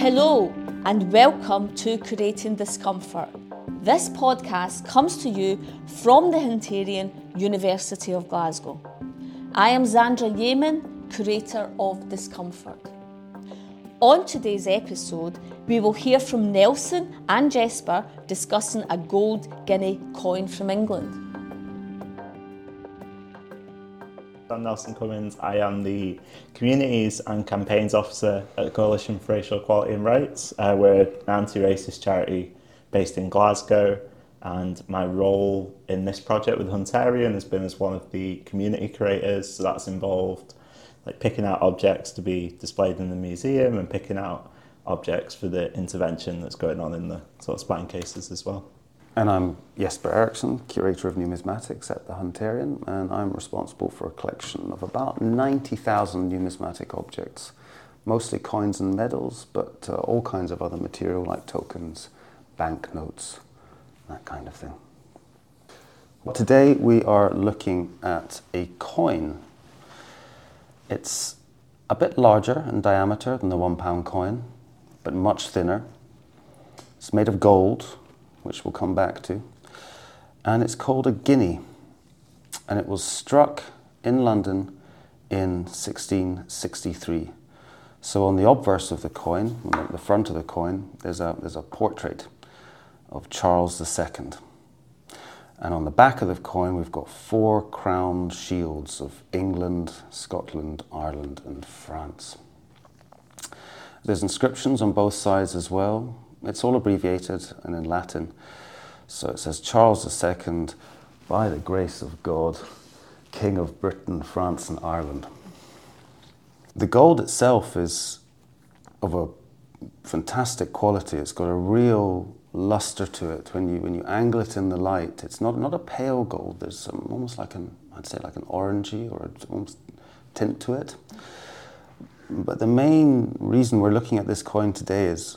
Hello and welcome to Curating Discomfort. This podcast comes to you from the Hunterian, University of Glasgow. I am Zandra Yeaman, curator of Discomfort. On today's episode, we will hear from Nelson and Jesper discussing a gold guinea coin from England. I'm Nelson Cummins. I am the Communities and Campaigns Officer at the Coalition for Racial Equality and Rights. We're an anti-racist charity based in Glasgow, and my role in this project with Hunterian has been as one of the community curators. So that's involved like picking out objects to be displayed in the museum and picking out objects for the intervention that's going on in the sort of spine cases as well. And I'm Jesper Ericsson, curator of numismatics at the Hunterian, and I'm responsible for a collection of about 90,000 numismatic objects, mostly coins and medals, but all kinds of other material like tokens, banknotes, that kind of thing. Today we are looking at a coin. It's a bit larger in diameter than the £1 coin, but much thinner. It's made of gold, which we'll come back to, and it's called a guinea, and it was struck in London in 1663. So on the obverse of the coin, on the front of the coin, there's a portrait of Charles II, and on the back of the coin we've got four crown shields of England, Scotland, Ireland and France. There's inscriptions on both sides as well. It's all abbreviated and in Latin. So it says, Charles II, by the grace of God, King of Britain, France and Ireland. The gold itself is of a fantastic quality. It's got a real luster to it. When you angle it in the light, it's not a pale gold. There's some, almost like an orangey or almost tint to it. But the main reason we're looking at this coin today is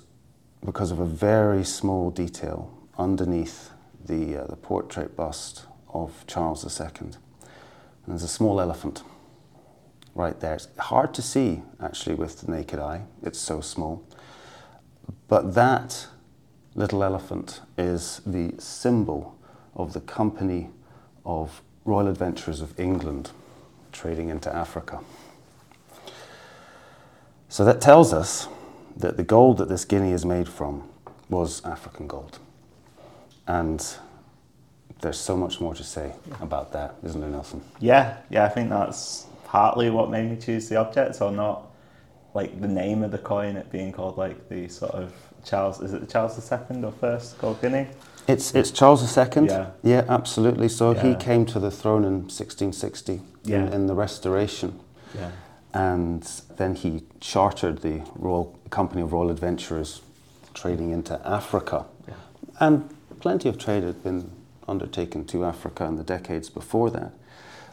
because of a very small detail underneath the portrait bust of Charles II. And there's a small elephant right there. It's hard to see, actually, with the naked eye. It's so small. But that little elephant is the symbol of the Company of Royal Adventurers of England trading into Africa. So that tells us that the gold that this guinea is made from was African gold. And there's so much more to say about that, isn't there, Nelson? Yeah, I think that's partly what made me choose the object, or not like the name of the coin, it being called like the sort of Charles, is it the Charles II or first gold guinea? It's Charles II, yeah absolutely. So he came to the throne in 1660 in the Restoration. Yeah. And then he chartered the Royal Company of Royal Adventurers trading into Africa. Yeah. And plenty of trade had been undertaken to Africa in the decades before that.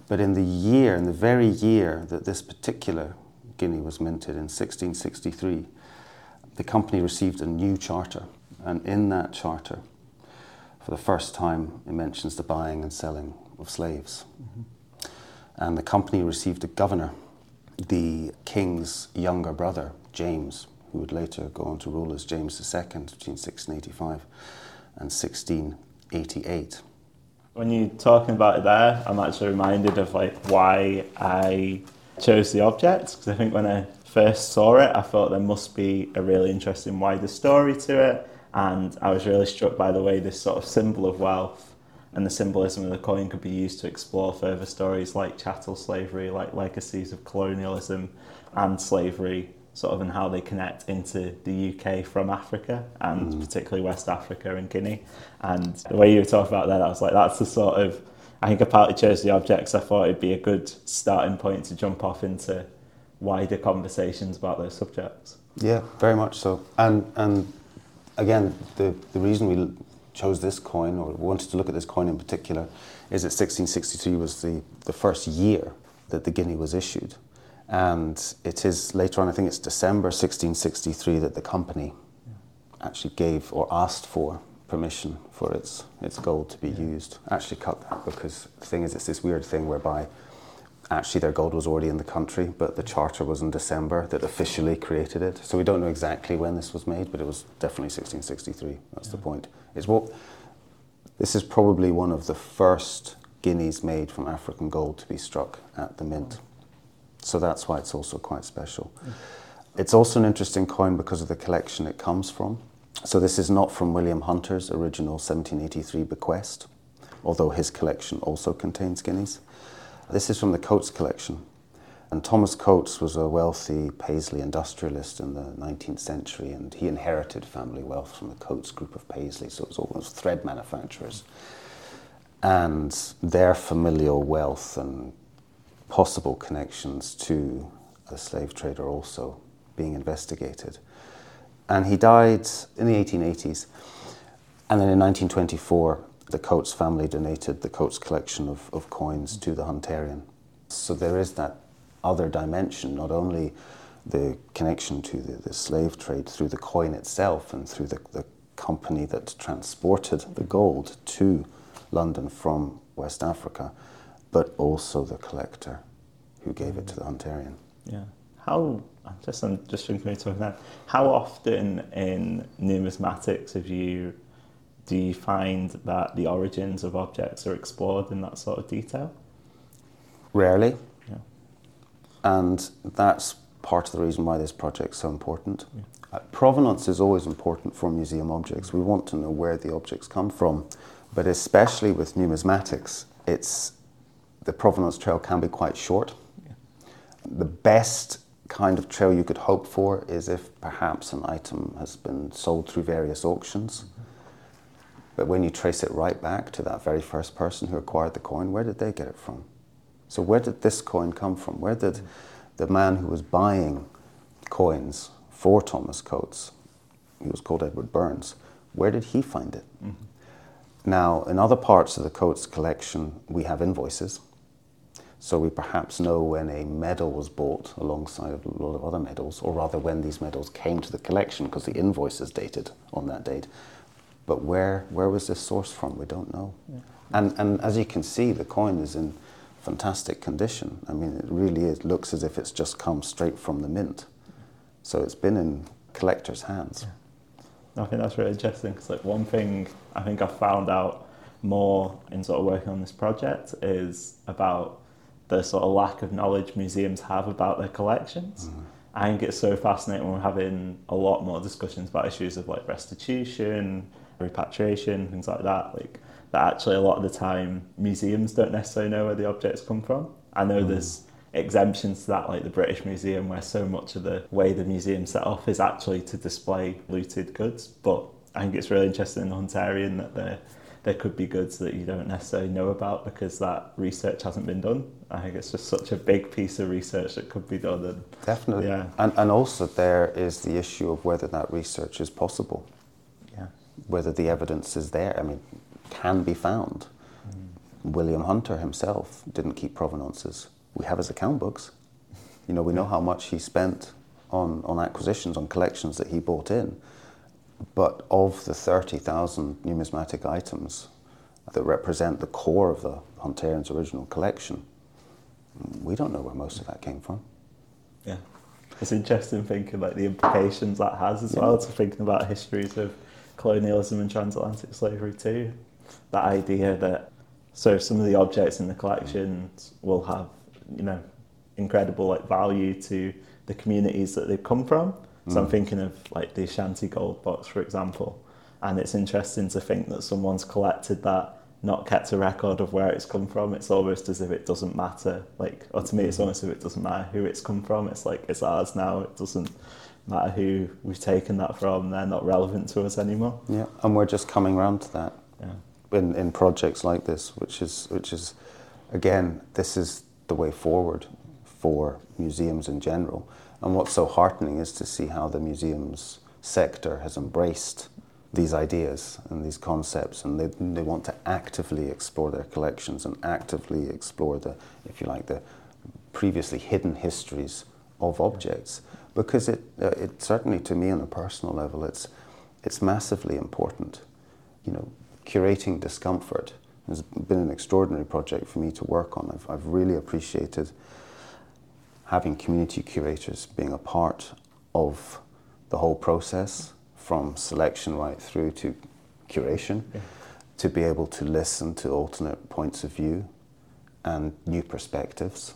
But in the very year that this particular guinea was minted, in 1663, the company received a new charter. And in that charter, for the first time, it mentions the buying and selling of slaves. Mm-hmm. And the company received a governor, the king's younger brother, James, who would later go on to rule as James II between 1685 and 1688. When you're talking about it there, I'm actually reminded of like why I chose the object, because I think when I first saw it, I thought there must be a really interesting wider story to it, and I was really struck by the way this sort of symbol of wealth and the symbolism of the coin could be used to explore further stories like chattel slavery, like legacies of colonialism and slavery, sort of, and how they connect into the UK from Africa, and particularly West Africa and Guinea. And the way you were talking about that, I was like, that's the sort of, I think I partly chose the objects. I thought it'd be a good starting point to jump off into wider conversations about those subjects. Yeah, very much so. And again, the reason we chose this coin, or wanted to look at this coin in particular, is that 1663 was the first year that the guinea was issued. And it is later on, I think it's December 1663, that the company actually gave or asked for permission for its gold to be used. Actually cut that, because the thing is, it's this weird thing whereby Actually, their gold was already in the country, but the charter was in December that officially created it. So we don't know exactly when this was made, but it was definitely 1663. That's the point. This is probably one of the first guineas made from African gold to be struck at the mint. So that's why it's also quite special. It's also an interesting coin because of the collection it comes from. So this is not from William Hunter's original 1783 bequest, although his collection also contains guineas. This is from the Coates collection, and Thomas Coates was a wealthy Paisley industrialist in the 19th century, and he inherited family wealth from the Coates group of Paisley, so it was all those thread manufacturers. And their familial wealth and possible connections to the slave trade are also being investigated. And he died in the 1880s, and then in 1924, the Coates family donated the Coates collection of coins to the Hunterian. So there is that other dimension, not only the connection to the slave trade through the coin itself and through the company that transported the gold to London from West Africa, but also the collector who gave it to the Hunterian. Yeah. I'm just thinking about that. How often in numismatics do you find that the origins of objects are explored in that sort of detail? Rarely. Yeah. And that's part of the reason why this project's so important. Yeah. Provenance is always important for museum objects. We want to know where the objects come from, but especially with numismatics, the provenance trail can be quite short. Yeah. The best kind of trail you could hope for is if perhaps an item has been sold through various auctions. Mm-hmm. But when you trace it right back to that very first person who acquired the coin, where did they get it from? So where did this coin come from? Where did the man who was buying coins for Thomas Coates, he was called Edward Burns, where did he find it? Mm-hmm. Now, in other parts of the Coates collection, we have invoices. So we perhaps know when a medal was bought alongside a lot of other medals, or rather when these medals came to the collection, because the invoice is dated on that date. But where was this source from? We don't know. Yeah. And as you can see, the coin is in fantastic condition. I mean, it really looks as if it's just come straight from the mint. So it's been in collectors' hands. Yeah. I think that's really interesting, because one thing I think I've found out more in sort of working on this project is about the sort of lack of knowledge museums have about their collections. Mm-hmm. I think it's so fascinating when we're having a lot more discussions about issues of restitution, repatriation, things like that. That actually a lot of the time museums don't necessarily know where the objects come from. I know there's exemptions to that, like the British Museum, where so much of the way the museum's set off is actually to display looted goods. But I think it's really interesting in the Hunterian that there could be goods that you don't necessarily know about because that research hasn't been done. I think it's just such a big piece of research that could be done. Definitely. Yeah. And also there is the issue of whether that research is possible. Whether the evidence is there, can be found. Mm. William Hunter himself didn't keep provenances. We have his account books. We know how much he spent on acquisitions, on collections that he bought in. But of the 30,000 numismatic items that represent the core of the Hunterian's original collection, we don't know where most of that came from. Yeah. It's interesting thinking about the implications that has as well, to thinking about histories of colonialism and transatlantic slavery too. That idea that some of the objects in the collections will have, incredible value to the communities that they've come from. So I'm thinking of the Ashanti gold box, for example, and it's interesting to think that someone's collected that, not kept a record of where it's come from. It's almost as if it doesn't matter. Or to me, it's almost as if it doesn't matter who it's come from. It's it's ours now. It doesn't matter who we've taken that from, they're not relevant to us anymore. Yeah, and we're just coming around to that in projects like this, which is, again, this is the way forward for museums in general. And what's so heartening is to see how the museums sector has embraced these ideas and these concepts, and they want to actively explore their collections and actively explore the previously hidden histories of objects. Because it certainly, to me on a personal level, it's massively important. Curating discomfort It's been an extraordinary project for me to work on. I've really appreciated having community curators being a part of the whole process, from selection right through to curation, yeah. To be able to listen to alternate points of view and new perspectives,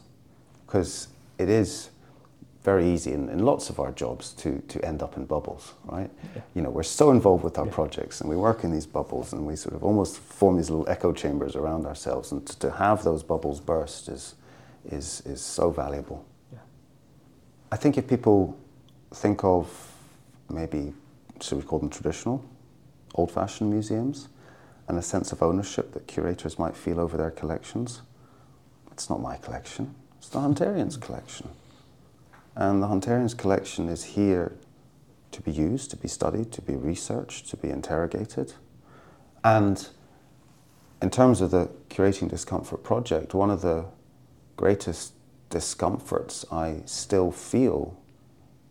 because it is very easy in lots of our jobs to end up in bubbles, right? Yeah. You know, we're so involved with our projects and we work in these bubbles and we sort of almost form these little echo chambers around ourselves, and to have those bubbles burst is so valuable. Yeah. I think if people think of maybe, should we call them traditional, old-fashioned museums, and a sense of ownership that curators might feel over their collections, it's not my collection, it's the Hunterian's collection. And the Hunterian's collection is here to be used, to be studied, to be researched, to be interrogated. And in terms of the Curating Discomfort project, one of the greatest discomforts I still feel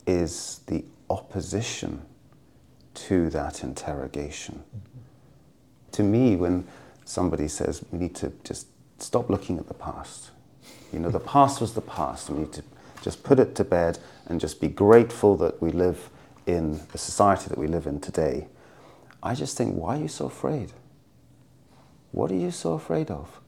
is the opposition to that interrogation. Mm-hmm. To me, when somebody says we need to just stop looking at the past, you know, the past was the past, we need to just put it to bed and just be grateful that we live in the society that we live in today. I just think, why are you so afraid? What are you so afraid of?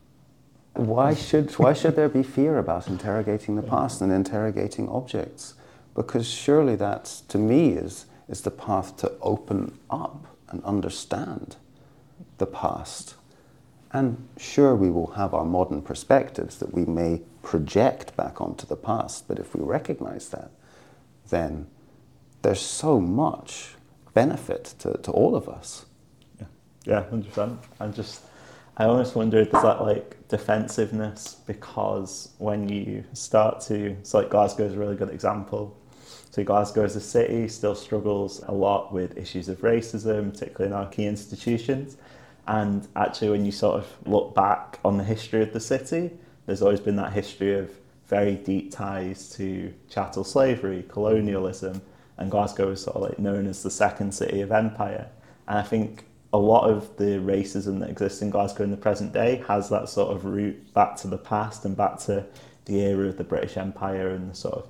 Why should there be fear about interrogating the past and interrogating objects? Because surely that, to me, is the path to open up and understand the past. And sure, we will have our modern perspectives that we may project back onto the past, but if we recognize that, then there's so much benefit to all of us. Yeah, 100%. I almost wondered, is that like defensiveness? Because when you start to, so like Glasgow is a really good example. So Glasgow as a city still struggles a lot with issues of racism, particularly in our key institutions. And actually, when you sort of look back on the history of the city, there's always been that history of very deep ties to chattel slavery, colonialism, and Glasgow is sort of like known as the second city of empire. And I think a lot of the racism that exists in Glasgow in the present day has that sort of root back to the past and back to the era of the British Empire and the sort of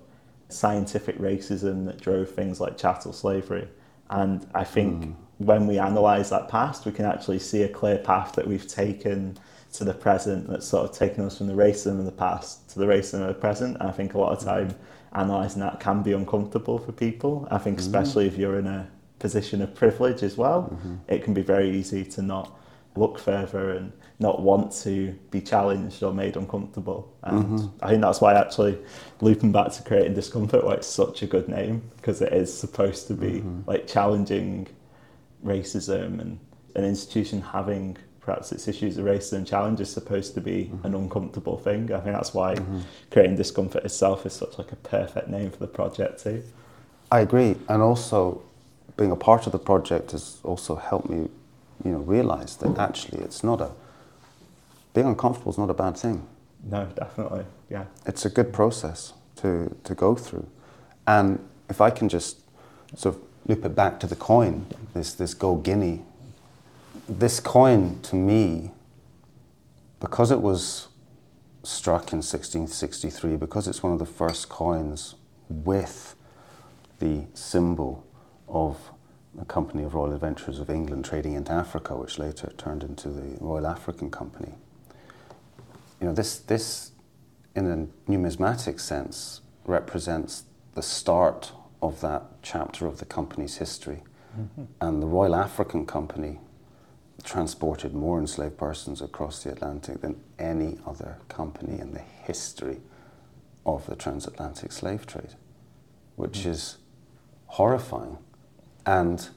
scientific racism that drove things like chattel slavery. And I think when we analyse that past, we can actually see a clear path that we've taken to the present that's sort of taken us from the racism of the past to the racism of the present. And I think a lot of time analysing that can be uncomfortable for people. I think especially if you're in a position of privilege as well, it can be very easy to not look further and not want to be challenged or made uncomfortable. And I think that's why actually looping back to Creating Discomfort, why it's such a good name, because it is supposed to be like challenging racism, and an institution having perhaps its issues of racism challenge is supposed to be an uncomfortable thing. I think that's why Creating Discomfort itself is such like a perfect name for the project too. I agree, and also being a part of the project has also helped me, you know, realise that actually it's not a, being uncomfortable is not a bad thing. No, definitely, yeah. It's a good process to go through. And if I can just sort of loop it back to the coin, this gold guinea. This coin, to me, because it was struck in 1663, because it's one of the first coins with the symbol of the Company of Royal Adventurers of England trading into Africa, which later turned into the Royal African Company. You know, this in a numismatic sense, represents the start of that chapter of the company's history. And the Royal African Company transported more enslaved persons across the Atlantic than any other company in the history of the transatlantic slave trade, which is horrifying. And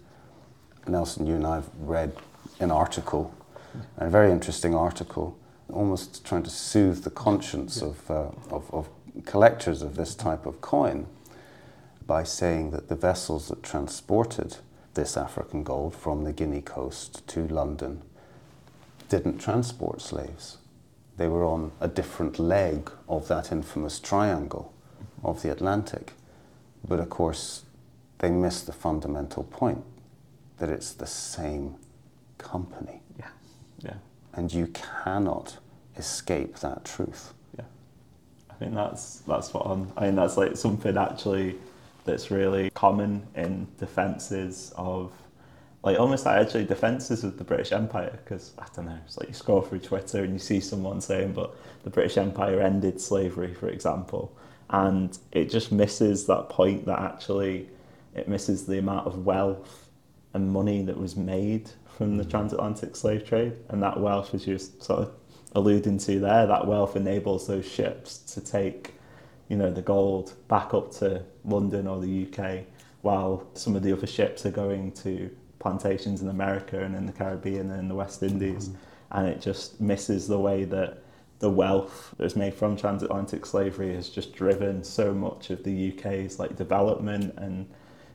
Nelson, you and I have read an article, a very interesting article, almost trying to soothe the conscience of collectors of this type of coin, by saying that the vessels that transported this African gold from the Guinea coast to London didn't transport slaves. They were on a different leg of that infamous triangle of the Atlantic. But of course, they missed the fundamental point, that it's the same company. Yeah, yeah. and you cannot escape that truth. Yeah, I think that's spot on. I mean, that's like something actually that's really common in defences of, like, almost like actually defences of the British Empire, because, I don't know, it's like you scroll through Twitter and you see someone saying, but the British Empire ended slavery, for example, and it just misses that point that actually it misses the amount of wealth and money that was made from the transatlantic slave trade, and that wealth, as you're sort of alluding to there, that wealth enables those ships to take, you know, the gold back up to London or the UK, while some of the other ships are going to plantations in America and in the Caribbean and in the West Indies, and it just misses the way that the wealth that was made from transatlantic slavery has just driven so much of the UK's like development, and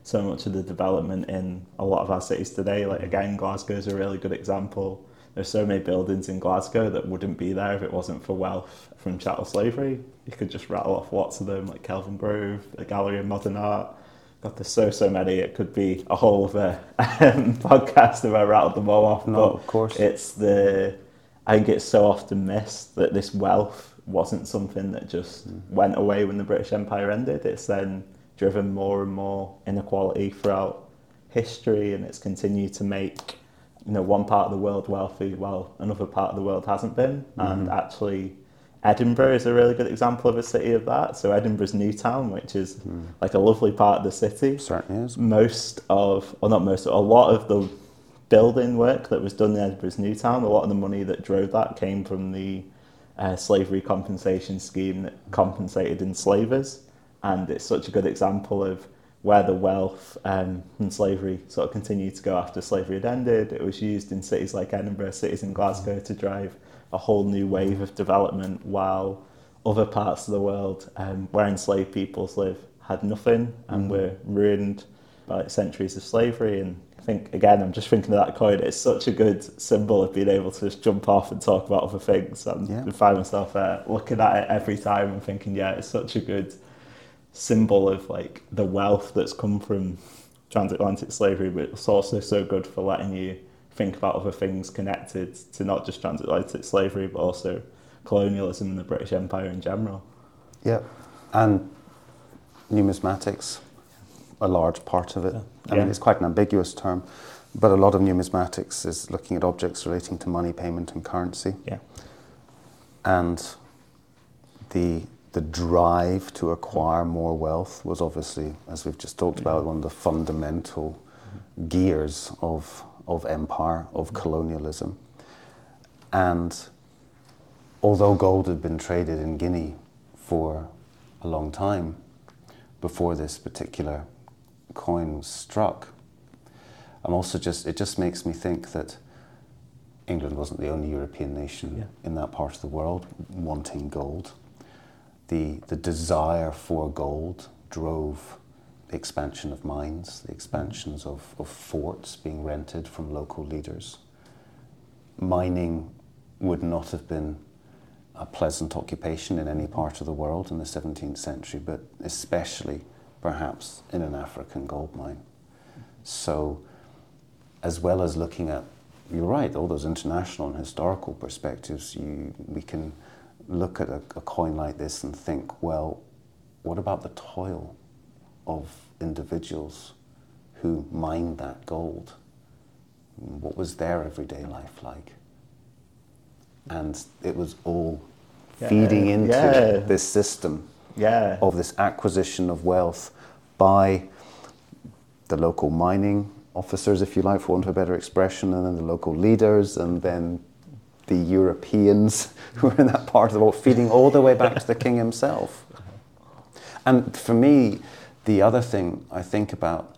so much of the development in a lot of our cities today. Like, again, Glasgow is a really good example. There's so many buildings in Glasgow that wouldn't be there if it wasn't for wealth from chattel slavery. You could just rattle off lots of them, like Kelvin Grove, the Gallery of Modern Art. God, there's so many. It could be a whole other podcast if I rattled them all off. No, but of course. I think it's so often missed that this wealth wasn't something that just went away when the British Empire ended. It's then driven more and more inequality throughout history, and it's continued to make, you know, one part of the world wealthy while another part of the world hasn't been. And actually, Edinburgh is a really good example of a city of that. So Edinburgh's New Town, which is like a lovely part of the city. Certainly is. A lot of the building work that was done in Edinburgh's New Town, a lot of the money that drove that came from the slavery compensation scheme that compensated enslavers. And it's such a good example of where the wealth from slavery sort of continued to go after slavery had ended. It was used in cities like Edinburgh, cities in Glasgow, to drive a whole new wave of development, while other parts of the world where enslaved peoples live had nothing and were ruined by centuries of slavery. And I think, again, I'm just thinking of that coin, it's such a good symbol of being able to just jump off and talk about other things. I find myself looking at it every time and thinking, yeah, it's such a good symbol of like the wealth that's come from transatlantic slavery, but it's also so good for letting you think about other things connected to not just transatlantic slavery, but also colonialism and the British Empire in general. Yeah, and numismatics, a large part of it. I mean, it's quite an ambiguous term, but a lot of numismatics is looking at objects relating to money, payment and currency. Yeah. And the drive to acquire more wealth was obviously, as we've just talked about, one of the fundamental gears of empire, of colonialism. And although gold had been traded in Guinea for a long time before this particular coin was struck, it just makes me think that England wasn't the only European nation in that part of the world wanting gold. The desire for gold drove the expansion of mines, the expansions of forts being rented from local leaders. Mining would not have been a pleasant occupation in any part of the world in the 17th century, but especially perhaps in an African gold mine. So, as well as looking at, you're right, all those international and historical perspectives, we can look at a coin like this and think, well, what about the toil of individuals who mined that gold? What was their everyday life like? And it was all feeding into this system of this acquisition of wealth by the local mining officers, if you like, for want of a better expression, and then the local leaders, and then the Europeans who were in that part of the world, feeding all the way back to the king himself. And for me, the other thing I think about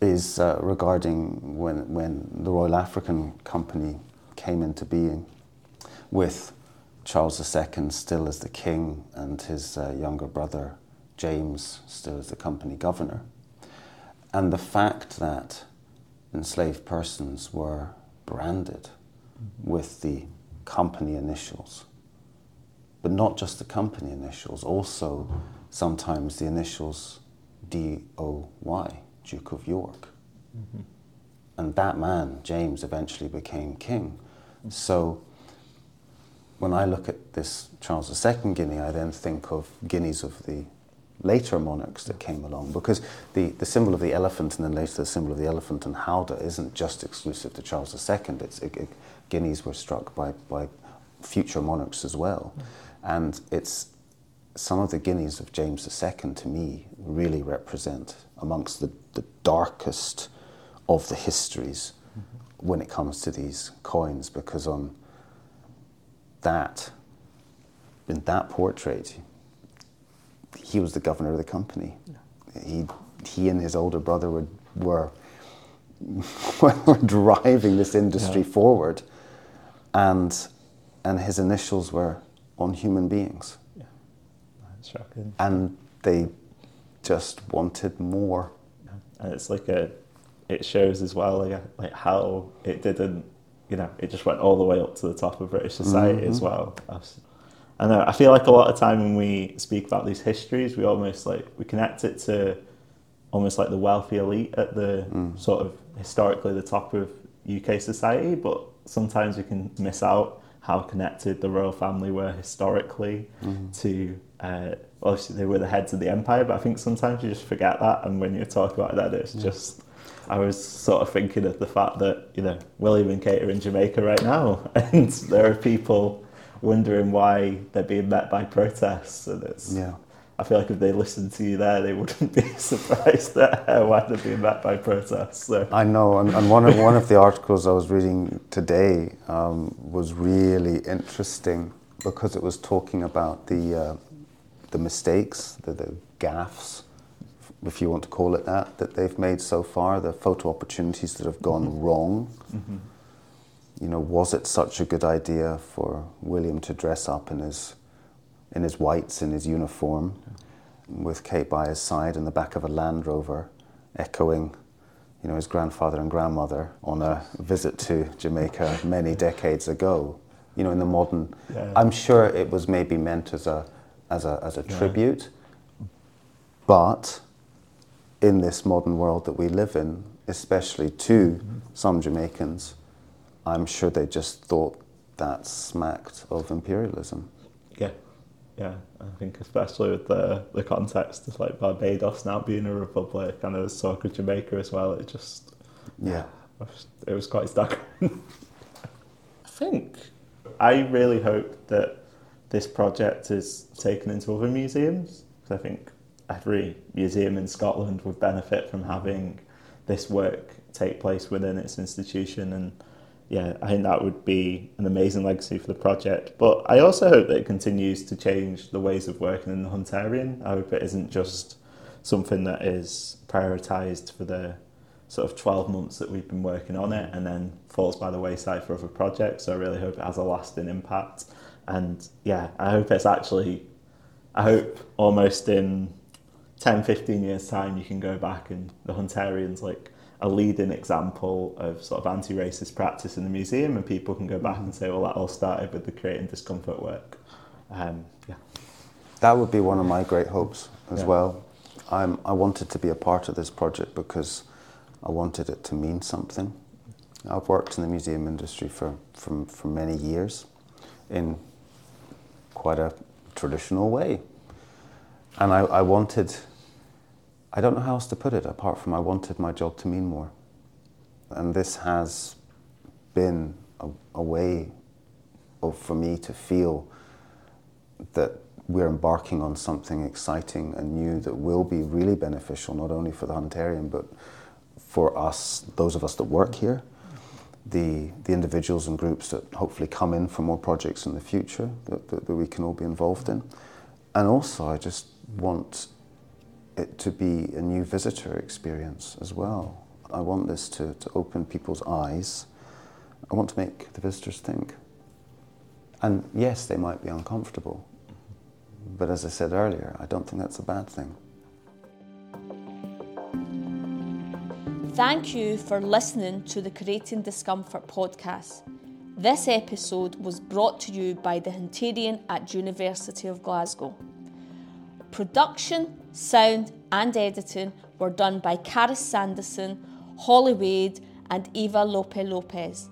is regarding when the Royal African Company came into being, with Charles II still as the king and his younger brother James still as the company governor. And the fact that enslaved persons were branded with the company initials, but not just the company initials, also sometimes the initials D.O.Y, Duke of York. And that man, James, eventually became king. So when I look at this Charles II Guinea, I then think of guineas of the later monarchs that came along, because the symbol of the elephant and then later the symbol of the elephant and howdah isn't just exclusive to Charles II. Guineas were struck by future monarchs as well. And it's some of the guineas of James II to me really represent amongst the darkest of the histories when it comes to these coins, because on that, in that portrait, he was the governor of the company. Yeah. He and his older brother were driving this industry forward, and his initials were on human beings. Yeah, that's shocking. And they just wanted more. Yeah. And it's like it shows as well, like how it didn't, it just went all the way up to the top of British society as well. I know, I feel like a lot of time when we speak about these histories, we almost we connect it to almost like the wealthy elite at the sort of historically the top of UK society, but sometimes we can miss out how connected the royal family were historically to, obviously they were the heads of the empire, but I think sometimes you just forget that, and when you talk about that, it's just... I was sort of thinking of the fact that, William and Kate are in Jamaica right now, and there are people wondering why they're being met by protests, and it's... Yeah. I feel like if they listened to you there, they wouldn't be surprised at why they're being met by protests. So. I know, and one of the articles I was reading today was really interesting because it was talking about the mistakes, the gaffes, if you want to call it that they've made so far, the photo opportunities that have gone wrong. Was it such a good idea for William to dress up in his whites, in his uniform, with Kate by his side in the back of a Land Rover, echoing, his grandfather and grandmother on a visit to Jamaica many decades ago? In the modern, I'm sure it was maybe meant as a tribute, but in this modern world that we live in, especially to some Jamaicans, I'm sure they just thought that smacked of imperialism. Yeah, I think especially with the context of Barbados now being a republic, and there was talk of Jamaica as well, it just... Yeah. It was quite staggering. I really hope that this project is taken into other museums, because I think every museum in Scotland would benefit from having this work take place within its institution, and I think that would be an amazing legacy for the project. But I also hope that it continues to change the ways of working in the Hunterian. I hope it isn't just something that is prioritised for the sort of 12 months that we've been working on it and then falls by the wayside for other projects. So I really hope it has a lasting impact. And I hope it's actually, almost in 10-15 years time you can go back and the Hunterian's a leading example of sort of anti-racist practice in the museum, and people can go back and say, well, that all started with the creating discomfort work. That would be one of my great hopes as well. I wanted to be a part of this project because I wanted it to mean something. I've worked in the museum industry for many years in quite a traditional way. And I wanted, I don't know how else to put it, apart from I wanted my job to mean more. And this has been a way for me to feel that we're embarking on something exciting and new that will be really beneficial, not only for the Hunterian, but for us, those of us that work here, the individuals and groups that hopefully come in for more projects in the future that we can all be involved in. And also, I just want it to be a new visitor experience as well. I want this to open people's eyes. I want to make the visitors think. And yes, they might be uncomfortable, but as I said earlier, I don't think that's a bad thing. Thank you for listening to the Creating Discomfort podcast. This episode was brought to you by the Hunterian at University of Glasgow. Production, sound and editing were done by Charis Sanderson, Holly Wade and Eva López-López.